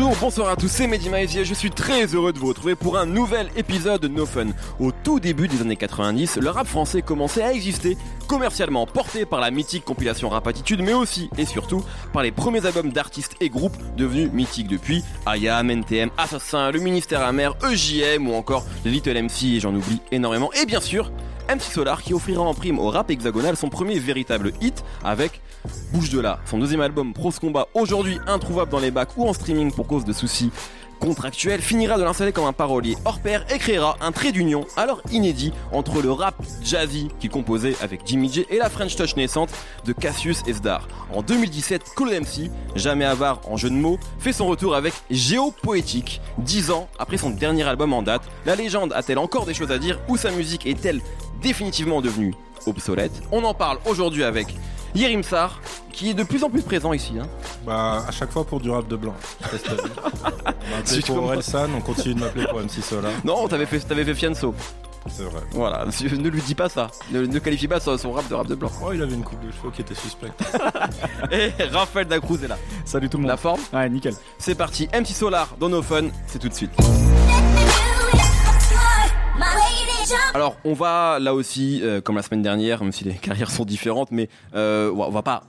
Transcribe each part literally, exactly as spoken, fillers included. Bonjour, bonsoir à tous, c'est Mehdi Maizy et je suis très heureux de vous retrouver pour un nouvel épisode de No Fun. Au tout début des années quatre-vingt-dix, le rap français commençait à exister, commercialement porté par la mythique compilation Rap Attitude, mais aussi et surtout par les premiers albums d'artistes et groupes devenus mythiques depuis, I A M, M N T M, Assassin, le Ministère amer, E J M ou encore Little M C, et j'en oublie énormément, et bien sûr M C Solaar qui offrira en prime au rap hexagonal son premier véritable hit avec Bouche de là, son deuxième album Prose Combat, aujourd'hui introuvable dans les bacs ou en streaming pour cause de soucis contractuels, finira de l'installer comme un parolier hors pair et créera un trait d'union alors inédit entre le rap jazzy qu'il composait avec Jimmy J et la French Touch naissante de Cassius et Dar. En deux mille dix-sept, Cool M C, jamais avare en jeu de mots, fait son retour avec Géo Poétique. Dix ans après son dernier album en date, la légende a-t-elle encore des choses à dire ou sa musique est-elle définitivement devenue obsolète? On en parle aujourd'hui avec Yerim Sarr, qui est de plus en plus présent ici. Hein. Bah, à chaque fois pour du rap de blanc. On pour Orelsan, on continue de m'appeler pour M C Solaar. Non, t'avais fait, t'avais fait Fianso. C'est vrai. Voilà, ne lui dis pas ça. Ne, ne qualifie pas son rap de rap de blanc. Oh, il avait une coupe de cheveux qui était suspecte. Et Raphaël Dacruz est là. Salut tout le monde. La forme? Ouais, nickel. C'est parti, M C Solaar dans No Fun, c'est tout de suite. Alors on va là aussi, euh, comme la semaine dernière, même si les carrières sont différentes, mais euh, on va pas,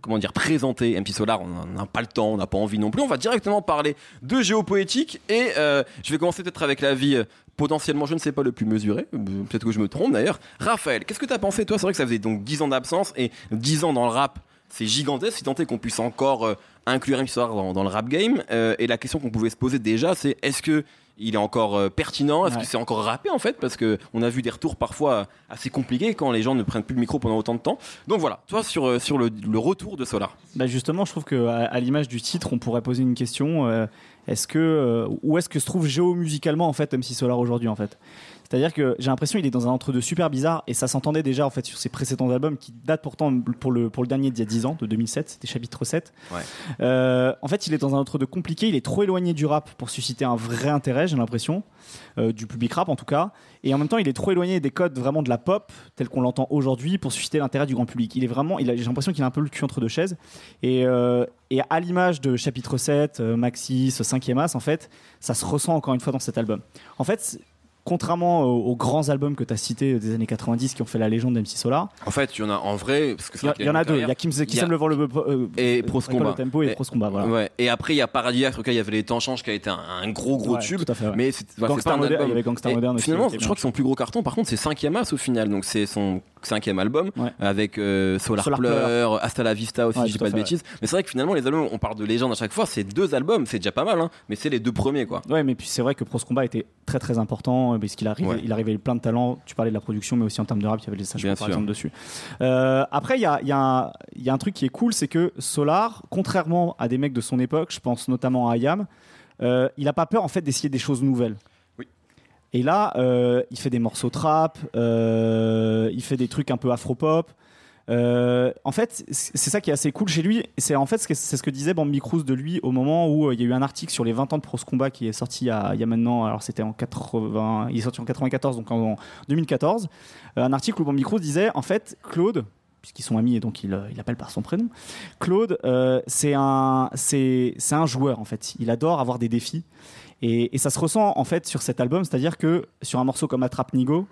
comment dire, présenter M C Solaar, on n'a pas le temps, on n'a pas envie non plus, on va directement parler de géopoétique et euh, je vais commencer peut-être avec l'avis euh, potentiellement, je ne sais pas, le plus mesuré, peut-être que je me trompe d'ailleurs. Raphaël, qu'est-ce que t'as pensé toi? C'est vrai que ça faisait donc dix ans d'absence et dix ans dans le rap, c'est gigantesque, si tant est qu'on puisse encore euh, inclure M C Solaar dans, dans le rap game, euh, et la question qu'on pouvait se poser déjà, c'est est-ce que il est encore euh, pertinent, est-ce ouais. qu'il s'est encore rappé en fait, parce qu'on a vu des retours parfois assez compliqués quand les gens ne prennent plus le micro pendant autant de temps. Donc voilà, toi sur, sur le, le retour de Solaar. Bah justement, je trouve qu'à à l'image du titre, on pourrait poser une question, euh, est-ce que, euh, où est-ce que se trouve géomusicalement en fait M C Solaar aujourd'hui en fait? C'est-à-dire que j'ai l'impression qu'il est dans un entre-deux super bizarre et ça s'entendait déjà en fait sur ses précédents albums qui datent pourtant pour le, pour le dernier d'il y a dix ans, de deux mille sept, c'était Chapitre sept. Ouais. Euh, en fait, il est dans un entre-deux compliqué, il est trop éloigné du rap pour susciter un vrai intérêt, j'ai l'impression, euh, du public rap en tout cas. Et en même temps, il est trop éloigné des codes vraiment de la pop, tel qu'on l'entend aujourd'hui, pour susciter l'intérêt du grand public. Il est vraiment, il a, j'ai l'impression qu'il a un peu le cul entre deux chaises. Et, euh, et à l'image de Chapitre sept, euh, Maxis, cinquième As, en fait, ça se ressent encore une fois dans cet album. En fait, contrairement aux grands albums que tu as cités des années quatre-vingt-dix qui ont fait la légende d'M C Solaar. En fait, il y en a en vrai. Parce que il y, y en a deux. Il y a Qui sème le vent le. Euh, et Prose Combat. Le tempo et, et Prose Combat, voilà. Ouais. Et après, il y a Paradiac, il y avait Les Temps Change qui a été un, un gros, gros ouais, tube. Tout à fait, ouais. Mais c'est, voilà, c'est pas un album. Il y avait Gangsta Moderne aussi. Finalement, je crois que son plus gros carton, par contre, c'est cinquième As au final. Donc, c'est son cinquième album ouais. avec euh, Solaar, Solaar Pleur, Hasta la Vista aussi, ouais, si je dis pas de fait, bêtises. Ouais. Mais c'est vrai que finalement, les albums, on parle de légende à chaque fois. C'est deux albums, c'est déjà pas mal, hein, mais c'est les deux premiers, quoi. Ouais, mais puis c'est vrai que Prose Combat était très, très important. Parce qu'il arrivait, ouais. il arrivait plein de talents. Tu parlais de la production, mais aussi en termes de rap, il y avait les sages par sûr. exemple dessus. Euh, après, il y a, y, a y a un truc qui est cool, c'est que Solaar, contrairement à des mecs de son époque, je pense notamment à I A M, euh, il a pas peur en fait d'essayer des choses nouvelles. Oui. Et là, euh, il fait des morceaux trap, euh, il fait des trucs un peu afro-pop. Euh, en fait, c'est ça qui est assez cool chez lui. C'est en fait c'est ce que disait Bambi Cruz de lui au moment où il euh, y a eu un article sur les vingt ans de Prose Combat qui est sorti il y a, il y a maintenant. Alors c'était en quatre-vingts, il est sorti en quatre-vingt-quatorze, donc en, en deux mille quatorze. Euh, un article où Bambi Cruz disait en fait Claude, puisqu'ils sont amis et donc il, il appelle par son prénom. Claude, euh, c'est un c'est c'est un joueur en fait. Il adore avoir des défis et, et ça se ressent en fait sur cet album. C'est-à-dire que sur un morceau comme Attrape Nigo,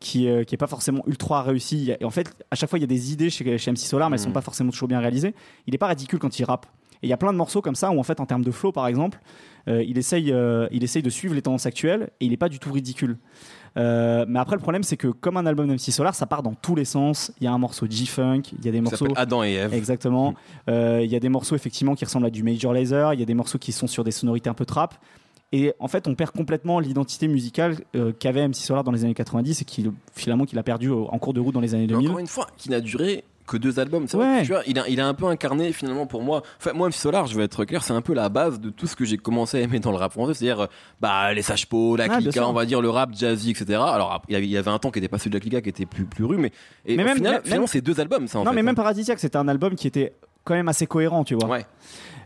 qui n'est euh, pas forcément ultra réussi. Et en fait, à chaque fois, il y a des idées chez, chez M C Solaar, mais elles ne sont pas forcément toujours bien réalisées. Il n'est pas ridicule quand il rappe. Et il y a plein de morceaux comme ça où, en fait, en termes de flow, par exemple, euh, il, essaye, euh, il essaye de suivre les tendances actuelles et il n'est pas du tout ridicule. Euh, mais après, le problème, c'est que comme un album de M C Solaar, ça part dans tous les sens. Il y a un morceau G-Funk, il y a des morceaux. Ça s'appelle Adam et Ève. Exactement. Il mmh. euh, y a des morceaux, effectivement, qui ressemblent à du Major Lazer. Il y a des morceaux qui sont sur des sonorités un peu trap. Et en fait, on perd complètement l'identité musicale euh, qu'avait M C Solaar dans les années quatre-vingt-dix et qu'il, finalement qu'il a perdu au, en cours de route dans les années deux mille. Mais encore une fois, qui n'a duré que deux albums. C'est ouais. vrai, tu vois, il a, il a un peu incarné finalement pour moi. Enfin, moi, M C Solaar, je vais être clair, c'est un peu la base de tout ce que j'ai commencé à aimer dans le rap français, c'est-à-dire bah, les sages-peaux, la ah, clica, on va dire le rap jazzy, et cetera. Alors, il y avait un temps qui était passé de la clica qui était plus, plus rue, mais, et mais même, final, même, finalement, c'est deux albums. Ça, en non, fait, mais même hein. Paradisiaque, c'était un album qui était quand même assez cohérent, tu vois. Ouais.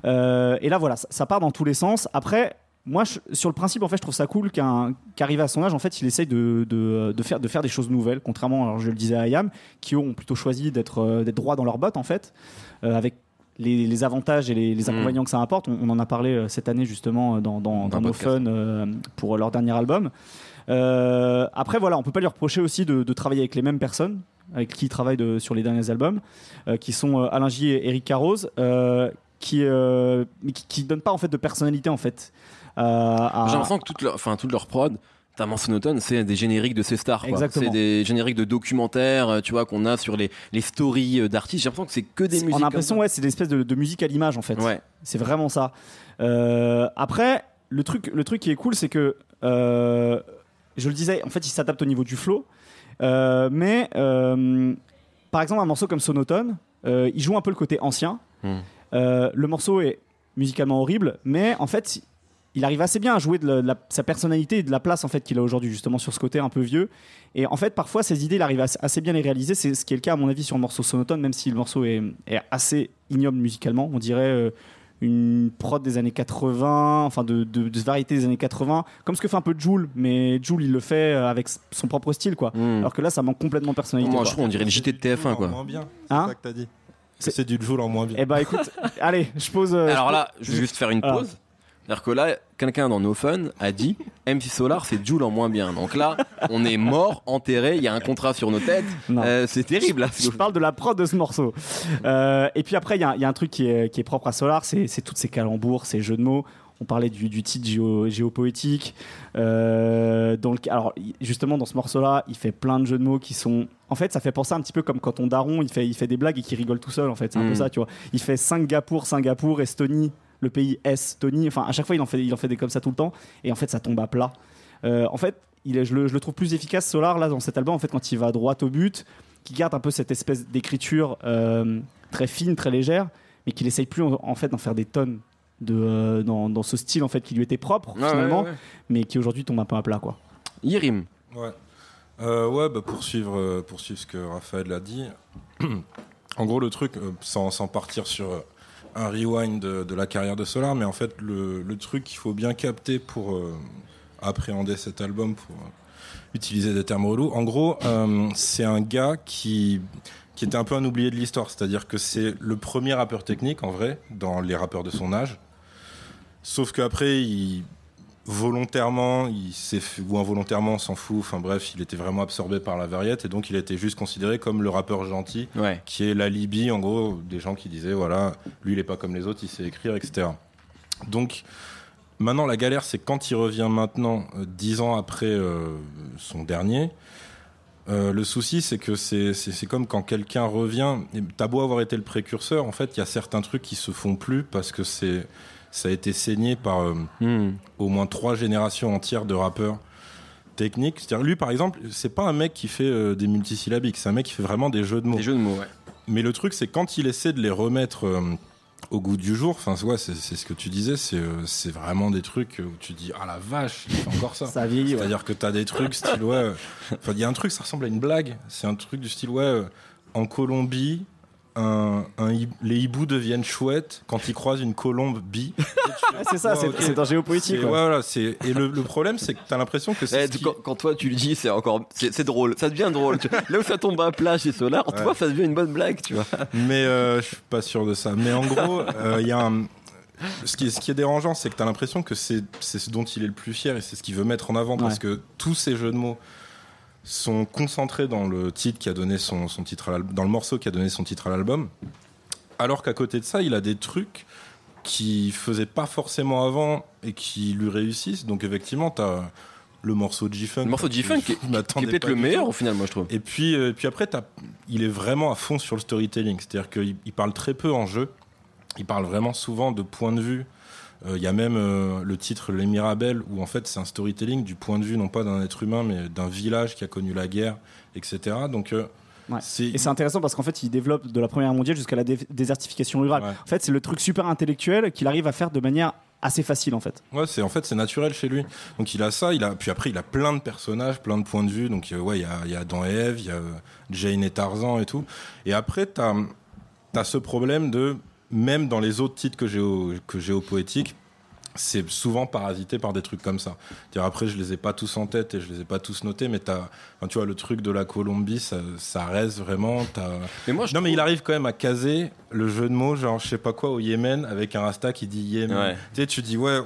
Euh, et là, voilà, ça, ça part dans tous les sens. Après. Moi, je, sur le principe, en fait, je trouve ça cool qu'un, qu'arrivé à son âge, en fait, il essaye de, de, de, faire, de faire des choses nouvelles, contrairement, alors je le disais à I A M, qui ont plutôt choisi d'être, d'être droit dans leurs bottes, en fait, euh, avec les, les avantages et les, les inconvénients mmh. que ça apporte. On, on en a parlé euh, cette année justement dans, dans, dans, dans nos fun euh, pour leur dernier album. Euh, après voilà, on peut pas lui reprocher aussi de, de travailler avec les mêmes personnes avec qui il travaille de, sur les derniers albums, euh, qui sont euh, Alain J et Eric Carroz, euh, qui euh, qui, qui donnent pas en fait de personnalité en fait. Euh, à... J'ai l'impression que toute leur, enfin toute leur prod, notamment Sonotone, c'est des génériques de ces stars, quoi. C'est des génériques de documentaires, tu vois, qu'on a sur les, les stories d'artistes. J'ai l'impression que c'est que des musiques. On a l'impression, ouais, c'est des espèces de, de musique à l'image, en fait. Ouais. C'est vraiment ça. Euh, après, le truc, le truc qui est cool, c'est que, euh, je le disais, en fait, il s'adapte au niveau du flow. Euh, mais, euh, par exemple, un morceau comme Sonotone, euh, il joue un peu le côté ancien. Mmh. Euh, le morceau est musicalement horrible, mais en fait, il arrive assez bien à jouer de, la, de la, sa personnalité et de la place en fait, qu'il a aujourd'hui, justement, sur ce côté un peu vieux. Et en fait, parfois, ces idées, il arrive à assez bien les réaliser. C'est ce qui est le cas, à mon avis, sur le morceau Sonotone, même si le morceau est, est assez ignoble musicalement. On dirait euh, une prod des années quatre-vingts, enfin, de, de, de variété des années quatre-vingts, comme ce que fait un peu Joule, mais Joule, il le fait avec son propre style, quoi. Mmh. Alors que là, ça manque complètement de personnalité. Moi, je trouve, on dirait le J T de T F un, quoi. Moins bien, c'est hein ça que t'as dit. C'est, c'est du Joule en moins bien. Eh bah, écoute, allez, je pose. Euh, Alors je pose... là, je vais juste faire une pause. Ah. C'est-à-dire que là, quelqu'un dans No Fun a dit M C Solaar, c'est Joule en moins bien. Donc là, on est mort, enterré, il y a un contrat sur nos têtes. Euh, c'est terrible. Là, je parle de la prod de ce morceau. Euh, et puis après, il y, y a un truc qui est, qui est propre à Solaar, c'est, c'est toutes ces calembours, ces jeux de mots. On parlait du, du titre géo, Géo Poétique. Euh, dans le, alors, justement, dans ce morceau-là, il fait plein de jeux de mots qui sont... En fait, ça fait penser un petit peu comme quand ton daron, il fait, il fait des blagues et qu'il rigole tout seul, en fait. C'est mmh. un peu ça, tu vois. Il fait Singapour, Singapour, Estonie. Le pays Estonie, enfin à chaque fois il en fait, il en fait des comme ça tout le temps, et en fait ça tombe à plat. Euh, en fait, il est, je, le, je le trouve plus efficace Solaar là dans cet album en fait quand il va droit au but, qui garde un peu cette espèce d'écriture euh, très fine, très légère, mais qu'il essaye plus en, en fait d'en faire des tonnes de euh, dans, dans ce style en fait qui lui était propre ah, finalement, ouais, ouais. mais qui aujourd'hui tombe un peu à plat quoi. Yirim. Ouais, euh, ouais, bah poursuivre, euh, poursuivre ce que Raphaël a dit. En gros le truc, euh, sans, sans partir sur euh, un rewind de, de la carrière de Solaar, mais en fait le, le truc qu'il faut bien capter pour euh, appréhender cet album, pour euh, utiliser des termes relous, en gros euh, c'est un gars qui, qui était un peu un oublié de l'histoire, c'est-à-dire que c'est le premier rappeur technique en vrai dans les rappeurs de son âge, sauf qu'après il, volontairement il s'est, ou involontairement on s'en fout, enfin bref il était vraiment absorbé par la variété et donc il était juste considéré comme le rappeur gentil ouais. qui est l'alibi en gros des gens qui disaient voilà lui il est pas comme les autres, il sait écrire etc. Donc maintenant la galère c'est quand il revient maintenant dix ans après euh, son dernier euh, le souci c'est que c'est, c'est, c'est comme quand quelqu'un revient, t'as beau avoir été le précurseur en fait il y a certains trucs qui se font plus parce que c'est ça a été saigné par euh, mmh. au moins trois générations entières de rappeurs techniques. C'est-à-dire, lui, par exemple, c'est pas un mec qui fait euh, des multisyllabiques, c'est un mec qui fait vraiment des jeux de mots. Des jeux de mots, ouais. Mais le truc, c'est quand il essaie de les remettre euh, au goût du jour, enfin, ouais, c'est, c'est ce que tu disais, c'est, euh, c'est vraiment des trucs où tu dis « Ah la vache, il fait encore ça !» Ça vieillit, c'est-à-dire ouais. que t'as des trucs style « Ouais... » Enfin, il y a un truc, ça ressemble à une blague. C'est un truc du style « Ouais, euh, en Colombie... » Un, un, les hiboux deviennent chouettes quand ils croisent une colombe bi. Ah, c'est ça, oh, c'est, okay. c'est dans Géopoétique. C'est, ouais, voilà, c'est, et le, le problème, c'est que t'as l'impression que c'est. Eh, ce quand, qui... quand toi tu le dis, c'est encore, c'est, c'est drôle, ça devient drôle. Là où ça tombe à plat chez Solaar, ouais. toi ça devient une bonne blague, tu vois. Mais euh, je suis pas sûr de ça. Mais en gros, il euh, y a un. Ce qui, est, ce qui est dérangeant, c'est que t'as l'impression que c'est, c'est ce dont il est le plus fier et c'est ce qu'il veut mettre en avant ouais. parce que tous ces jeux de mots sont concentrés dans le titre qui a donné son, son titre à dans le morceau qui a donné son titre à l'album, alors qu'à côté de ça, il a des trucs qui faisait pas forcément avant et qui lui réussissent. Donc effectivement, t'as le morceau de G-Funk, le morceau de G-Funk qui, qui est peut-être le meilleur au final, moi je trouve. Et puis, et puis après, t'as, il est vraiment à fond sur le storytelling, c'est-à-dire qu'il il parle très peu en jeu, il parle vraiment souvent de point de vue. Il euh, y a même euh, le titre Les Mirabelles où en fait c'est un storytelling du point de vue non pas d'un être humain mais d'un village qui a connu la guerre etc. Donc euh, ouais. c'est... et c'est intéressant parce qu'en fait il développe de la Première Guerre mondiale jusqu'à la dé- désertification rurale ouais. en fait c'est le truc super intellectuel qu'il arrive à faire de manière assez facile en fait ouais c'est en fait c'est naturel chez lui donc il a ça il a puis après il a plein de personnages plein de points de vue donc euh, ouais il y a il y a Adam et Ève il y a Jane et Tarzan et tout et après t'as t'as ce problème de même dans les autres titres que, géo, que Géopoétique, c'est souvent parasité par des trucs comme ça. C'est-à-dire après, je les ai pas tous en tête et je les ai pas tous notés, mais t'as, enfin, tu vois, le truc de la Colombie, ça, ça reste vraiment. T'as... Mais moi, je non, trouve... mais il arrive quand même à caser le jeu de mots, genre je sais pas quoi, au Yémen, avec un Rasta qui dit Yémen. Ouais. Tu sais, tu dis ouais,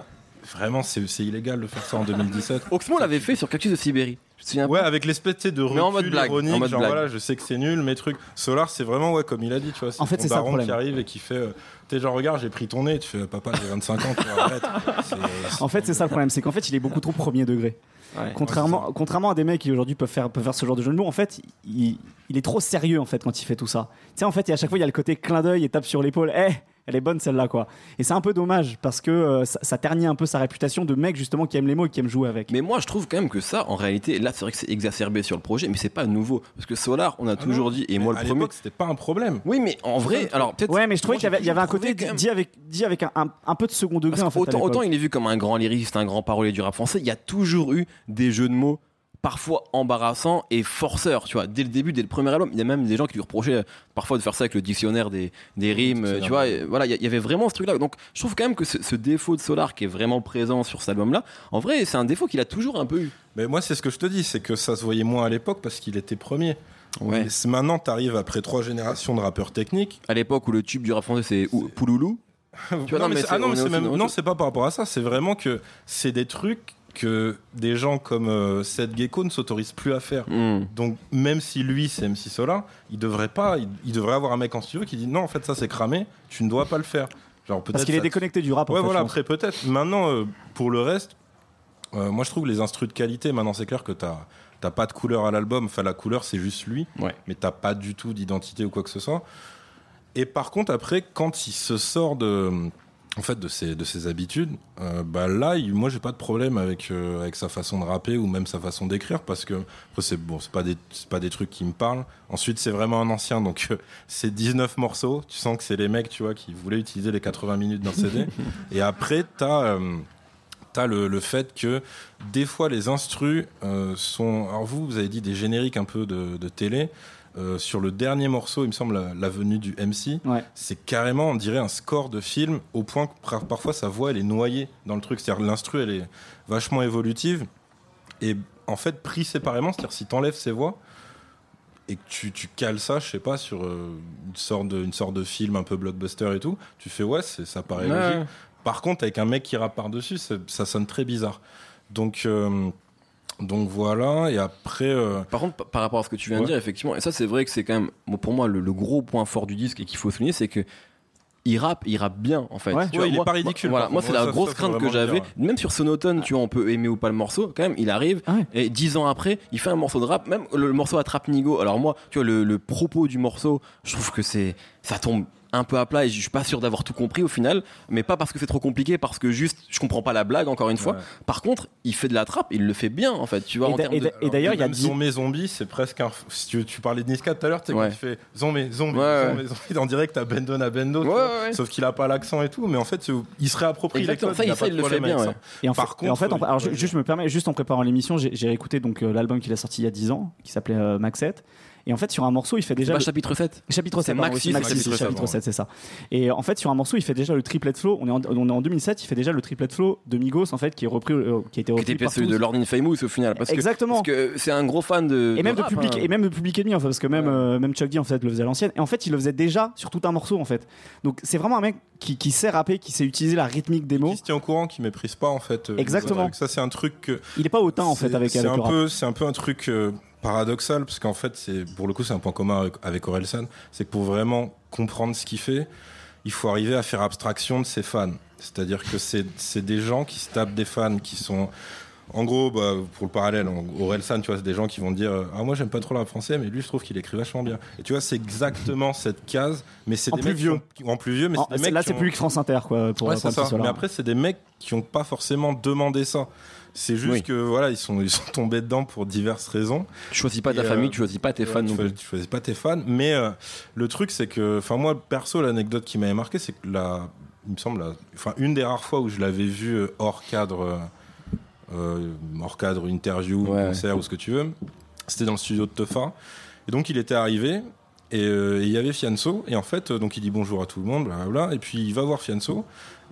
vraiment, c'est, c'est illégal de faire ça en deux mille dix-sept. Oxmo l'avait fait sur Cactus de Sibérie. Ouais, avec l'espèce de recul en mode ironique, en mode genre blague. Voilà, je sais que c'est nul, mais truc. Solaar, c'est vraiment, ouais, comme il a dit, tu vois, c'est en fait, ton c'est baron ça, qui arrive et qui fait, euh, t'es genre, regarde, j'ai pris ton nez, tu fais, papa, j'ai vingt-cinq ans, tu vois, arrête. C'est, c'est en fait, c'est ça le problème, c'est qu'en fait, il est beaucoup trop premier degré. Ouais, contrairement, ouais, contrairement à des mecs qui aujourd'hui peuvent faire, peuvent faire ce genre de jeu de mots, en fait, il, il est trop sérieux en fait quand il fait tout ça. Tu sais, en fait, et à chaque fois, il y a le côté clin d'œil et tape sur l'épaule, hé, hey, elle est bonne celle-là, quoi. Et c'est un peu dommage parce que euh, ça, ça ternit un peu sa réputation de mec justement qui aime les mots et qui aime jouer avec. Mais moi, je trouve quand même que ça, en réalité, là, c'est vrai que c'est exacerbé sur le projet, mais c'est pas nouveau parce que Solaar, on a ah toujours non. dit, et mais moi le premier, c'était pas un problème. Oui, mais en vrai, alors peut-être. Ouais, mais je trouvais qu'il y avait, il y avait un côté dit, dit avec, dit avec un, un, un peu de second degré. En fait, autant, autant il est vu comme un grand lyriste, un grand parolier du rap français. Il y a toujours eu des jeux de mots parfois embarrassants et forceurs, tu vois. Dès le début, dès le premier album, il y a même des gens qui lui reprochaient parfois de faire ça avec le dictionnaire des, des rimes, tu vois. Et voilà, il y, y avait vraiment ce truc-là. Donc, je trouve quand même que ce, ce défaut de Solaar qui est vraiment présent sur cet album-là, en vrai, c'est un défaut qu'il a toujours un peu eu. Mais moi, c'est ce que je te dis, c'est que ça se voyait moins à l'époque parce qu'il était premier. Ouais. Maintenant, t'arrives après trois générations de rappeurs techniques. À l'époque où le tube du rap français, c'est, c'est... Pouloulou. Tu vois, non, non, mais c'est, c'est, ah non, mais c'est même, non, c'est pas par rapport à ça. C'est vraiment que c'est des trucs que des gens comme euh, Seth Gecko ne s'autorisent plus à faire. Mm. Donc, même si lui, c'est M C Solaar, il devrait pas, il, il devrait avoir un mec en studio qui dit non, en fait, ça c'est cramé, tu ne dois pas le faire. Genre, peut-être parce qu'il ça, est déconnecté du rap. Ouais, en fait, voilà, après, peut-être. Maintenant, euh, pour le reste, euh, moi je trouve que les instrus de qualité, maintenant c'est clair que t'as, t'as pas de couleur à l'album. Enfin, la couleur, c'est juste lui, ouais. Mais t'as pas du tout d'identité ou quoi que ce soit. Et par contre, après, quand il se sort de. En fait, de ses, de ses habitudes, euh, bah là, il, moi, j'ai pas de problème avec, euh, avec sa façon de rapper ou même sa façon d'écrire parce que, après, c'est bon, c'est pas, des, c'est pas des trucs qui me parlent. Ensuite, c'est vraiment un ancien, donc euh, c'est dix-neuf morceaux. Tu sens que c'est les mecs, tu vois, qui voulaient utiliser les quatre-vingts minutes d'un C D. Et après, t'as, euh, t'as le, le fait que, des fois, les instrus euh, sont. Alors, vous, vous avez dit des génériques un peu de, de télé. Euh, sur le dernier morceau, il me semble, la, la venue du M C, ouais. C'est carrément, on dirait, un score de film au point que par, parfois sa voix, elle est noyée dans le truc. C'est-à-dire l'instru, elle est vachement évolutive et en fait, pris séparément, c'est-à-dire si t'enlèves ses voix et que tu, tu cales ça, je sais pas, sur euh, une, sorte de, une sorte de film un peu blockbuster et tout, tu fais ouais, c'est, ça paraît ouais. Logique. Par contre, avec un mec qui rappe par-dessus, ça, ça sonne très bizarre. Donc... Euh, Donc voilà, et après... Euh... Par contre, par rapport à ce que tu viens ouais. de dire, effectivement, et ça c'est vrai que c'est quand même, pour moi, le, le gros point fort du disque et qu'il faut souligner, c'est que il rappe, il rappe bien, en fait. Ouais, tu ouais, vois, il moi, est pas ridicule. Moi, voilà, moi c'est la ça, grosse ça, crainte que j'avais, dire, ouais. Même sur Sonotone, ah. Tu vois, on peut aimer ou pas le morceau, quand même, il arrive, ah ouais. Et dix ans après, il fait un morceau de rap, même le, le morceau Attrape Nigo. Alors moi, tu vois, le, le propos du morceau, je trouve que c'est, ça tombe... un peu à plat et je suis pas sûr d'avoir tout compris au final, mais pas parce que c'est trop compliqué, parce que juste je comprends pas la blague, encore une fois. Ouais. Par contre, il fait de la trappe, il le fait bien en fait, tu vois. Et, en d'a, et, de... et d'ailleurs, il y a Zombie Zombie, c'est presque un. Si tu, tu parlais de Niska tout à l'heure, tu sais, ouais. Tu fais Zombie Zombie, ouais, Zombie, ouais. Zombie, en direct à Bendon à Bendo, ouais, ouais. Sauf qu'il a pas l'accent et tout, mais en fait, il se réapproprie les codes. Ça, il, il, il le fait bien. Ouais. Et en, Par fait, contre, en fait, en, alors, je, juste je me permets, juste en préparant l'émission, j'ai, j'ai écouté donc euh, l'album qu'il a sorti il y a dix ans, qui s'appelait euh, Maxette. Et en fait, sur un morceau, il fait déjà. C'est pas le... chapitre sept. Chapitre sept, Maxi, chapitre sept, c'est ça. Et en fait, sur un morceau, il fait déjà le triplet flow. On est en, on est en deux mille sept, il fait déjà le triplet flow de Migos, en fait, qui est repris, euh, qui a été repris. Qui était celui de Lord Infamous au final. Parce exactement. Que, parce que c'est un gros fan de. Et même de, de Public, hein. Et même de Public Enemy, en fait, parce que même, ouais. euh, même Chuck D, en fait, le faisait à l'ancienne. Et en fait, il le faisait déjà sur tout un morceau, en fait. Donc, c'est vraiment un mec qui, qui sait rapper, qui sait utiliser la rythmique des mots. Qui se tient au courant, qui méprise pas, en fait. Exactement. Euh, ça, c'est un truc. Que... Il est pas hautain, en fait, avec. C'est avec un peu, c'est un peu un truc. Euh... paradoxal, parce qu'en fait, c'est, pour le coup, c'est un point commun avec, avec Orelsan, c'est que pour vraiment comprendre ce qu'il fait, il faut arriver à faire abstraction de ses fans. C'est-à-dire que c'est, c'est des gens qui se tapent des fans, qui sont... En gros, bah, pour le parallèle, Orelsan, tu vois, c'est des gens qui vont dire « Ah, moi, j'aime pas trop le rap français, mais lui, je trouve qu'il écrit vachement bien. » Et tu vois, c'est exactement cette case, mais c'est en des plus mecs... Vieux. Qui ont, en plus vieux. Mais en, c'est des c'est, mecs là, c'est ont... plus que France Inter, quoi. Pour ouais, c'est ça. Mais après, c'est des mecs qui ont pas forcément demandé ça. C'est juste oui. que voilà, ils sont ils sont tombés dedans pour diverses raisons. Tu choisis pas ta euh, famille, tu choisis pas tes ouais, fans. Tu, choisis, tu choisis pas tes fans, mais euh, le truc c'est que, enfin moi perso, l'anecdote qui m'avait marqué, c'est que la, il me semble, enfin une des rares fois où je l'avais vu hors cadre, euh, hors cadre interview, ouais, concert ouais. ou ce que tu veux, c'était dans le studio de Teufa. Et donc il était arrivé Et euh, il y avait Fianso, et en fait, donc il dit bonjour à tout le monde, blablabla, et puis il va voir Fianso,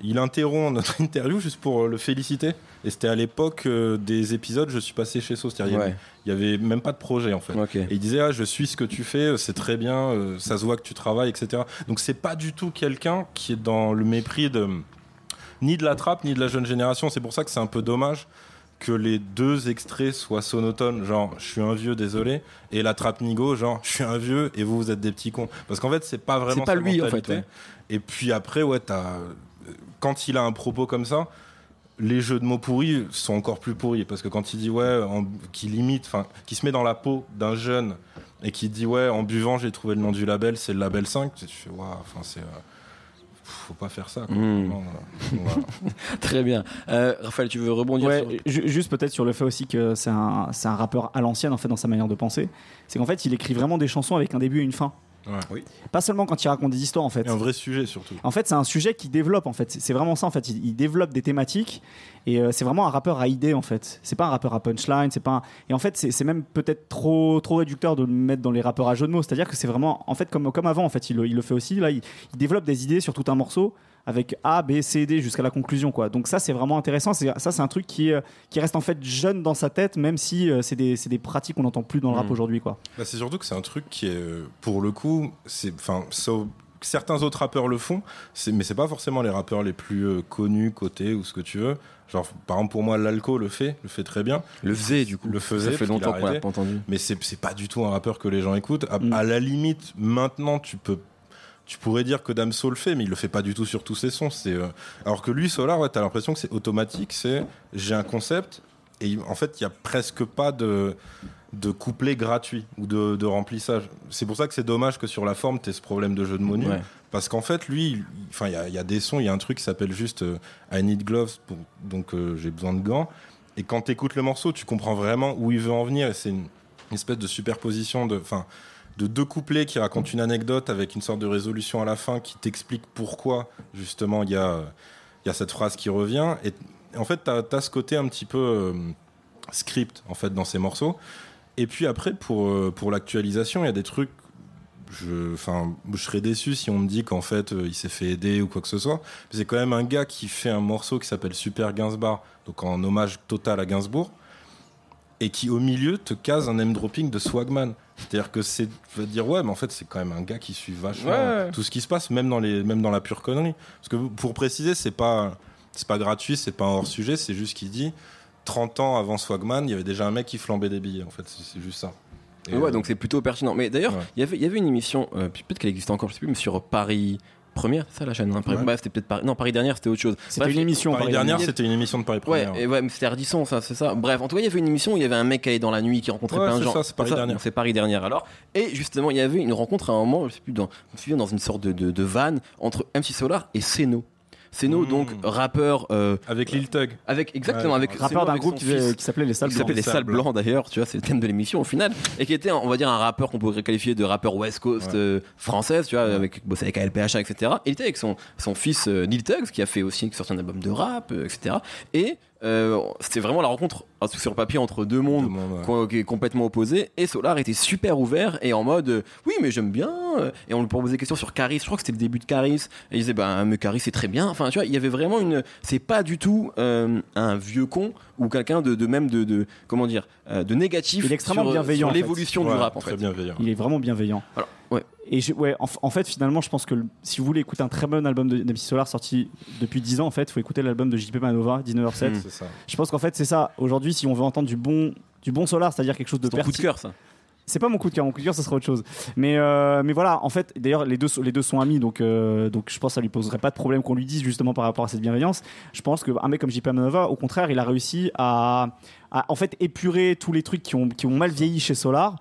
il interrompt notre interview juste pour le féliciter, et c'était à l'époque euh, des épisodes, je suis passé chez Sauce, il ouais. y avait même pas de projet en fait, okay. Et il disait, ah je suis ce que tu fais, c'est très bien, euh, ça se voit que tu travailles, et cetera. Donc c'est pas du tout quelqu'un qui est dans le mépris de, ni de la trappe, ni de la jeune génération, c'est pour ça que c'est un peu dommage que les deux extraits soient Sonotone, genre je suis un vieux, désolé, et l'Attrape Nigo, genre je suis un vieux et vous vous êtes des petits cons. Parce qu'en fait, c'est pas vraiment. C'est pas lui mentalité. En fait. Ouais. Et puis après, ouais, t'as... quand il a un propos comme ça, les jeux de mots pourris sont encore plus pourris. Parce que quand il dit, ouais, en... qu'il imite, enfin, qu'il se met dans la peau d'un jeune et qu'il dit, ouais, en buvant, j'ai trouvé le nom du label, c'est le label cinq, tu fais, waouh, enfin, c'est. Euh... Faut pas faire ça. Quoi. Mmh. Non, voilà. Très bien. Euh, Raphaël, tu veux rebondir ouais, sur... Juste peut-être sur le fait aussi que c'est un, c'est un rappeur à l'ancienne en fait dans sa manière de penser. C'est qu'en fait, il écrit vraiment des chansons avec un début et une fin. Ouais. Oui. Pas seulement quand il raconte des histoires en fait. Et un vrai sujet surtout. En fait, c'est un sujet qui développe en fait. C'est vraiment ça en fait. Il, il développe des thématiques et euh, c'est vraiment un rappeur à idées en fait. C'est pas un rappeur à punchline. C'est pas. Un... Et en fait, c'est, c'est même peut-être trop trop réducteur de le mettre dans les rappeurs à jeux de mots. C'est-à-dire que c'est vraiment en fait comme comme avant en fait. Il, il le fait aussi là. Il, il développe des idées sur tout un morceau avec A, B, C, D jusqu'à la conclusion quoi. Donc ça c'est vraiment intéressant. C'est, ça c'est un truc qui euh, qui reste en fait jeune dans sa tête même si euh, c'est des c'est des pratiques qu'on n'entend plus dans le rap mmh. aujourd'hui quoi. Bah, c'est surtout que c'est un truc qui est euh, pour le coup c'est, enfin, so, certains autres rappeurs le font, c'est, mais c'est pas forcément les rappeurs les plus euh, connus, cotés ou ce que tu veux. Genre, par exemple, pour moi, l'Alco le fait, le fait très bien. Le faisait, du coup. Le faisait. Ça fait longtemps qu'on l'a pas entendu. Mais c'est, c'est pas du tout un rappeur que les gens écoutent. À, mm. à la limite, maintenant, tu peux, tu pourrais dire que Damso le fait, mais il le fait pas du tout sur tous ses sons. C'est, euh, alors que lui, Solaar, ouais, t'as l'impression que c'est automatique. C'est, j'ai un concept et en fait, il y a presque pas de. de couplets gratuits ou de, de remplissage. C'est pour ça que c'est dommage que sur la forme t'aies ce problème de jeu de mots nus, ouais. Parce qu'en fait lui il y, y a des sons, il y a un truc qui s'appelle juste euh, I need gloves pour, donc euh, j'ai besoin de gants, et quand t'écoutes le morceau tu comprends vraiment où il veut en venir, et c'est une, une espèce de superposition de, de deux couplets qui racontent une anecdote avec une sorte de résolution à la fin qui t'explique pourquoi justement il y, euh, y a cette phrase qui revient, et en fait t'as, t'as ce côté un petit peu euh, script en fait dans ces morceaux. Et puis après, pour, pour l'actualisation, il y a des trucs... Je, enfin, je serais déçu si on me dit qu'en fait, il s'est fait aider ou quoi que ce soit. C'est quand même un gars qui fait un morceau qui s'appelle Super Gainsbourg, donc en hommage total à Gainsbourg, et qui, au milieu, te case un name-dropping de Swagman. C'est-à-dire que c'est... Tu vas te dire, ouais, mais en fait, c'est quand même un gars qui suit vachement ouais. tout ce qui se passe, même dans, les, même dans la pure connerie. Parce que, pour préciser, c'est pas, c'est pas gratuit, c'est pas hors-sujet, c'est juste qu'il dit... trente ans avant Swagman, il y avait déjà un mec qui flambait des billets, en fait, c'est, c'est juste ça. Et ouais, euh... donc c'est plutôt pertinent. Mais d'ailleurs, ouais. il y avait, il y avait une émission, euh, peut-être qu'elle existe encore, je sais plus, mais sur Paris Première, c'est ça la chaîne hein, Paris, ouais. Bref, c'était peut-être Paris... Non, Paris Dernière, c'était autre chose. C'était bref, une émission. Paris, Paris Dernière, dernière c'était une émission de Paris Première. Ouais, et ouais mais c'était Ardisson, ça, c'est ça. Bref, en tout cas, il y avait une émission où il y avait un mec qui allait dans la nuit, qui rencontrait ouais, plein de gens. Ouais, c'est ça, c'est Paris c'est ça, Dernière. C'est Paris Dernière, alors. Et justement, il y avait une rencontre à un moment, je sais plus, dans, je me souviens, dans une sorte de, de, de van entre M C Solaar et Seno. Seno, mmh. donc rappeur euh, avec Lil Tug, avec exactement ouais, avec rappeur d'un avec groupe qui, fils, qui s'appelait Les Sales Blancs, Les Sales Blancs d'ailleurs, tu vois, c'est le thème de l'émission au final, et qui était, on va dire, un rappeur qu'on pourrait qualifier de rappeur West Coast ouais. euh, française, tu vois, ouais. avec bossait avec A L P H, et cetera. Et il était avec son son fils euh, Lil Tug, qui a fait aussi sorti un album de rap, euh, et cetera. Et Euh, c'était vraiment la rencontre sur papier entre deux mondes, deux mondes ouais. co- qui est complètement opposés, et Solaar était super ouvert et en mode euh, oui mais j'aime bien, et on lui proposait des questions sur Kaaris, je crois que c'était le début de Kaaris, et il disait bah mais Kaaris c'est très bien, enfin tu vois il y avait vraiment une, c'est pas du tout euh, un vieux con ou quelqu'un de, de même de, de comment dire euh, de négatif. Il est extrêmement sur, bienveillant sur l'évolution en fait. du ouais, rap en très fait. Bienveillant. Il est vraiment bienveillant. Alors, ouais. Et je, ouais, en, en fait, finalement, je pense que le, si vous voulez écouter un très bon album de, de M C Solaar sorti depuis dix ans, en fait, il faut écouter l'album de J P. Manova, dix-neuf heures sept. Mmh, je pense qu'en fait, c'est ça. Aujourd'hui, si on veut entendre du bon, du bon Solaar, c'est-à-dire quelque chose de pertinent. C'est ton coup de cœur, ça. C'est pas mon coup de cœur, mon coup de cœur, ça sera autre chose. Mais, euh, mais voilà, en fait, d'ailleurs, les deux, les deux sont amis, donc, euh, donc je pense que ça lui poserait pas de problème qu'on lui dise justement par rapport à cette bienveillance. Je pense qu'un mec comme J P. Manova, au contraire, il a réussi à, à en fait, épurer tous les trucs qui ont, qui ont mal vieilli chez Solaar,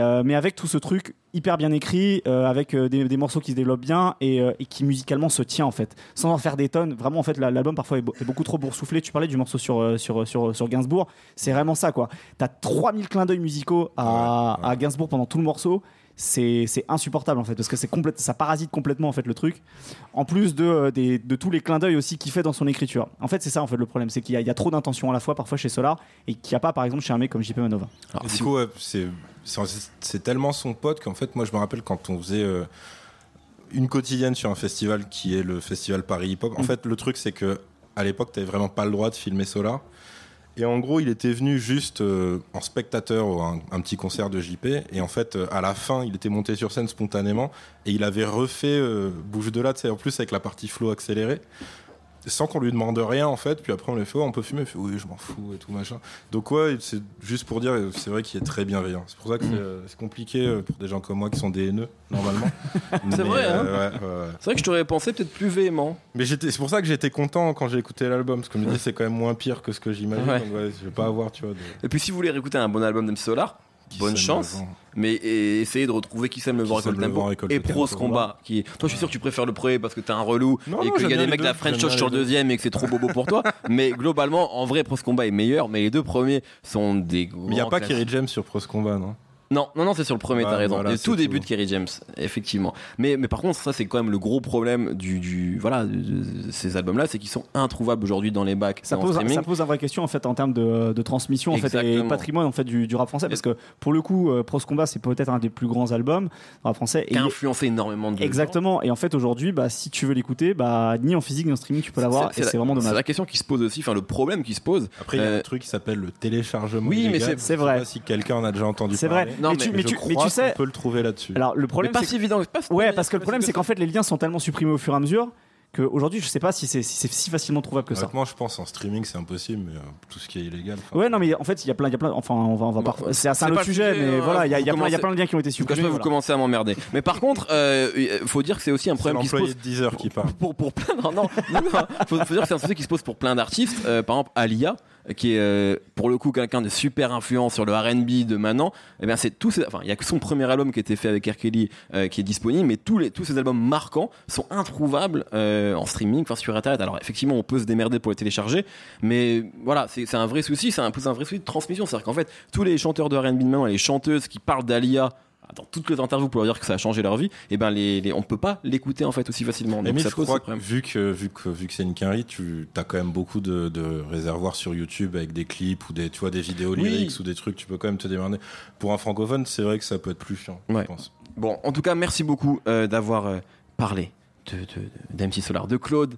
euh, mais avec tout ce truc hyper bien écrit, euh, avec euh, des, des morceaux qui se développent bien et, euh, et qui musicalement se tient en fait, sans en faire des tonnes. Vraiment en fait, la, l'album parfois est, bo- est beaucoup trop boursouflé. Tu parlais du morceau sur euh, sur sur sur Gainsbourg, c'est vraiment ça quoi. T'as trois mille clins d'œil musicaux à, ouais, ouais. à Gainsbourg pendant tout le morceau. c'est, c'est insupportable en fait, parce que c'est complète, ça parasite complètement en fait le truc, en plus de, euh, des, de tous les clins d'œil aussi qu'il fait dans son écriture. En fait c'est ça en fait le problème, c'est qu'il y a, il y a trop d'intentions à la fois parfois chez Solaar et qu'il n'y a pas par exemple chez un mec comme J P. Manova. Alors, du coup, ouais, c'est, c'est, c'est tellement son pote qu'en fait moi je me rappelle quand on faisait euh, une quotidienne sur un festival qui est le festival Paris Hip Hop, en mmh. fait le truc c'est que à l'époque t'avais vraiment pas le droit de filmer Solaar. Et en gros, il était venu juste euh, en spectateur à un, un petit concert de J P. Et en fait, euh, à la fin, il était monté sur scène spontanément et il avait refait euh, Bouche de là, tu sais, en plus avec la partie flow accélérée, sans qu'on lui demande rien en fait. Puis après, on lui fait oh, on peut fumer. Il fait oui, je m'en fous et tout machin. Donc ouais, c'est juste pour dire, c'est vrai qu'il est très bienveillant. C'est pour ça que c'est, euh, c'est compliqué euh, pour des gens comme moi qui sont des haineux normalement. c'est Mais, vrai. Hein euh, ouais, ouais, ouais. C'est vrai que je t'aurais pensé peut-être plus véhément. Mais j'étais, c'est pour ça que j'étais content quand j'ai écouté l'album, parce que je me dis c'est quand même moins pire que ce que j'imagine. Ouais. Donc ouais, je vais pas avoir, tu vois. De... Et puis si vous voulez réécouter un bon album d'M C Solaar, bonne chance, mais essayez de retrouver Qui sème le vent récolte le tempo et Prose Combat. Qui... Toi, je suis sûr que tu préfères le premier parce que t'es un relou non, et qu'il y a des mecs de la French Touch sur le deuxième et que c'est trop bobo pour toi. Mais globalement, en vrai, Prose Combat est meilleur, mais les deux premiers sont des gros. Mais il n'y a pas Kery James sur Prose Combat, non? Non, non, non, c'est sur le premier, ah, t'as raison. Voilà, le tout début tout. de Kery James, effectivement. Mais, mais par contre, ça, c'est quand même le gros problème du, du, voilà, de, de ces albums-là, c'est qu'ils sont introuvables aujourd'hui dans les bacs. Ça, pose, ça pose une vraie question en fait, en termes de, de transmission en fait, et patrimoine en fait, du, du rap français. Parce que pour le coup, euh, Prose Combat, c'est peut-être un des plus grands albums rap français. Qui a influencé énormément de gens. Exactement. Et en fait, aujourd'hui, bah, si tu veux l'écouter, bah, ni en physique ni en streaming, tu peux l'avoir. C'est, c'est, et c'est la, vraiment dommage. C'est la question qui se pose aussi, enfin, le problème qui se pose. Après, il euh, y a un truc qui s'appelle le téléchargement. Oui, mais c'est vrai. Si quelqu'un en a déjà entendu parler. Non, mais, mais, tu, mais, tu, mais tu sais, on peut le trouver là-dessus. Alors le problème, mais pas c'est si évident. Pas ouais, parce que le problème, que c'est qu'en fait, les liens sont tellement supprimés au fur et à mesure qu'aujourd'hui, je sais pas si c'est si, c'est si facilement trouvable que ça. Honnêtement, je pense en streaming, c'est impossible, mais euh, tout ce qui est illégal. Fin... Ouais, non, mais en fait, il y a plein, il y a plein. Enfin, on va, on va bon, pas. C'est, c'est un autre sujet, mais euh, voilà, il y a, y a, commencez... plein, y a plein de liens qui ont été supprimés. Je peux vous voilà. commencer à m'emmerder. Mais par contre, euh, faut dire que c'est aussi un problème qui se pose. dix heures qui parle. Pour pour plein. Non, non. Faut dire que c'est un sujet qui se pose pour plein d'artistes. Par exemple, Alia, qui est euh, pour le coup quelqu'un de super influent sur le R and B de maintenant, eh bien c'est tous ces, enfin il y a que son premier album qui a été fait avec R. Kelly euh, qui est disponible, mais tous les tous ces albums marquants sont introuvables euh, en streaming, enfin sur internet. Alors effectivement on peut se démerder pour les télécharger, mais voilà c'est c'est un vrai souci, c'est un peu un vrai souci de transmission, c'est-à-dire qu'en fait tous les chanteurs de R and B de maintenant, les chanteuses qui parlent d'Alia dans toutes les interviews pour leur dire que ça a changé leur vie, et ben les, les, on peut pas l'écouter en fait aussi facilement. Donc mais ça je pose crois que vu que vu que vu que c'est une quinri, tu as quand même beaucoup de, de réservoirs sur YouTube avec des clips ou des tu vois des vidéos lyriques oui. ou des trucs, tu peux quand même te démerder. Pour un francophone, c'est vrai que ça peut être plus chiant, ouais. je pense. Bon, en tout cas, merci beaucoup euh, d'avoir euh, parlé. De, de, de, d'M C Solaar, de Claude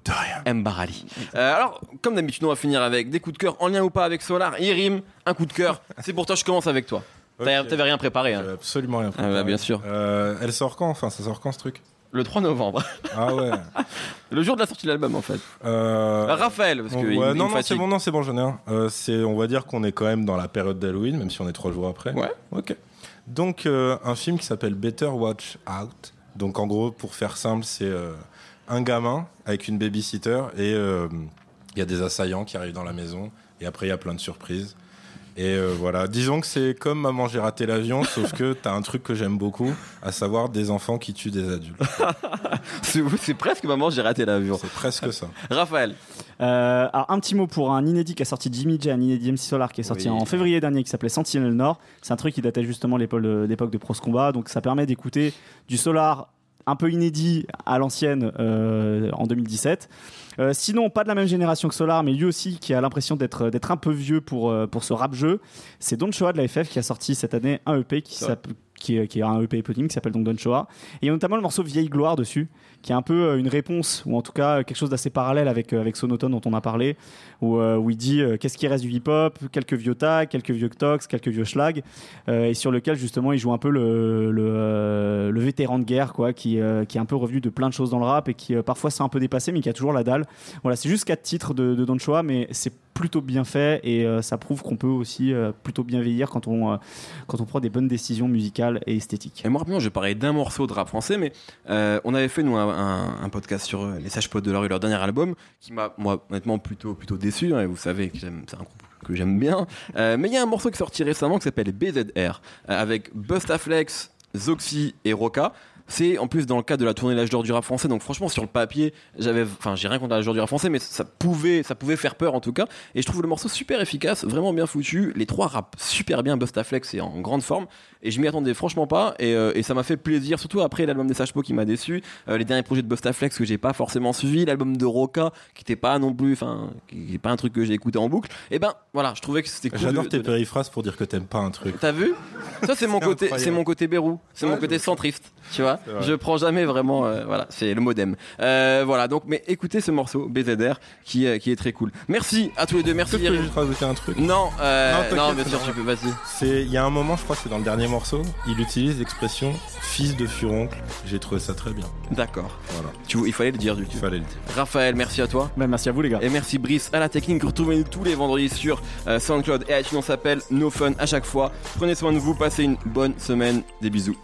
Mbarali. Euh, alors, comme d'habitude, on va finir avec des coups de cœur en lien ou pas avec Solaar. Il rime, un coup de cœur. C'est pour toi, je commence avec toi. Okay. T'avais, t'avais rien préparé, hein. Absolument rien préparé. Ah bah bien sûr. Euh, elle sort quand enfin, ça sort quand ce truc ? Le trois novembre. Ah ouais. Le jour de la sortie de l'album en fait. Euh... Raphaël, parce que ouais, il, non, il non, fatigue. c'est bon, non, c'est bon, j'en ai un. Euh, c'est, on va dire qu'on est quand même dans la période d'Halloween, même si on est trois jours après. Ouais. Ok. Donc euh, un film qui s'appelle Better Watch Out. Donc en gros, pour faire simple, c'est euh, un gamin avec une babysitter et il euh, y a des assaillants qui arrivent dans la maison et après il y a plein de surprises. Et euh, voilà, disons que c'est comme Maman j'ai raté l'avion, sauf que t'as un truc que j'aime beaucoup, à savoir des enfants qui tuent des adultes. c'est, c'est presque Maman j'ai raté l'avion. C'est presque ça. Raphaël. Euh, alors un petit mot pour un inédit qui a sorti Jimmy J, un inédit M C Solaar qui est sorti oui. en février dernier, qui s'appelait Sentinel Nord. C'est un truc qui datait justement de l'époque de Prose Combat, donc ça permet d'écouter du Solaar un peu inédit à l'ancienne euh, en deux mille dix-sept. Euh, sinon, pas de la même génération que Solaar, mais lui aussi qui a l'impression d'être, d'être un peu vieux pour, euh, pour ce rap-jeu. C'est Don Choa de la F F qui a sorti cette année un E P qui s'appelle... Qui est, qui est un E P éponyme qui s'appelle donc Don Choa, et il y a notamment le morceau Vieille Gloire dessus qui est un peu euh, une réponse ou en tout cas quelque chose d'assez parallèle avec, euh, avec Sonotone dont on a parlé où, euh, où il dit euh, qu'est-ce qui reste du hip-hop, quelques vieux tags, quelques vieux tox, quelques vieux schlag euh, et sur lequel justement il joue un peu le, le, euh, le vétéran de guerre quoi, qui, euh, qui est un peu revenu de plein de choses dans le rap et qui euh, parfois s'est un peu dépassé mais qui a toujours la dalle. Voilà, c'est juste quatre titres de, de Don Choa, mais c'est plutôt bien fait et euh, ça prouve qu'on peut aussi euh, plutôt bien vieillir quand on, euh, quand on prend des bonnes décisions musicales et esthétique. Et moi rapidement je vais parler d'un morceau de rap français, mais euh, on avait fait nous un, un, un podcast sur euh, les Sages Potes de la Rue, leur dernier album qui m'a moi honnêtement plutôt plutôt déçu, hein, et vous savez que j'aime, c'est un groupe que j'aime bien, euh, mais il y a un morceau qui est sorti récemment qui s'appelle B Z R euh, avec Busta Flex, Zoxy et Roca. C'est en plus dans le cadre de la tournée L'Age d'or du rap français, donc franchement sur le papier, j'avais, enfin j'ai rien contre L'Age d'or du rap français, mais ça pouvait, ça pouvait faire peur en tout cas. Et je trouve le morceau super efficace, vraiment bien foutu. Les trois rappent super bien, Busta Flex est en grande forme et je m'y attendais franchement pas. Et, euh, et ça m'a fait plaisir, surtout après l'album des Sagepo qui m'a déçu, euh, les derniers projets de Busta Flex que j'ai pas forcément suivi, l'album de Roca qui était pas non plus, enfin qui est pas un truc que j'ai écouté en boucle. Et ben voilà, je trouvais que c'était cool. J'adore de, tes de... périphrases pour dire que t'aimes pas un truc. T'as vu ? Ça c'est mon côté, c'est mon côté Bérou, c'est ouais, mon côté centriste, tu vois. Je prends jamais vraiment, euh, voilà, c'est le modem. Euh, voilà, donc, mais écoutez ce morceau B Z R qui, euh, qui est très cool. Merci à tous les deux, merci. Est-ce que je peux rajouter un truc ? Non, euh, non, non bien sûr, tu peux, vas-y. C'est, il y a un moment, je crois, que c'est dans le dernier morceau, il utilise l'expression fils de furoncle. J'ai trouvé ça très bien. D'accord. Voilà. Tu, il fallait le dire, du coup. Il fallait le dire. Raphaël, merci à toi. Ben, merci à vous les gars. Et merci Brice à la technique. Retrouvez-nous tous les vendredis sur euh, SoundCloud et iTunes. On s'appelle No Fun à chaque fois. Prenez soin de vous, passez une bonne semaine. Des bisous.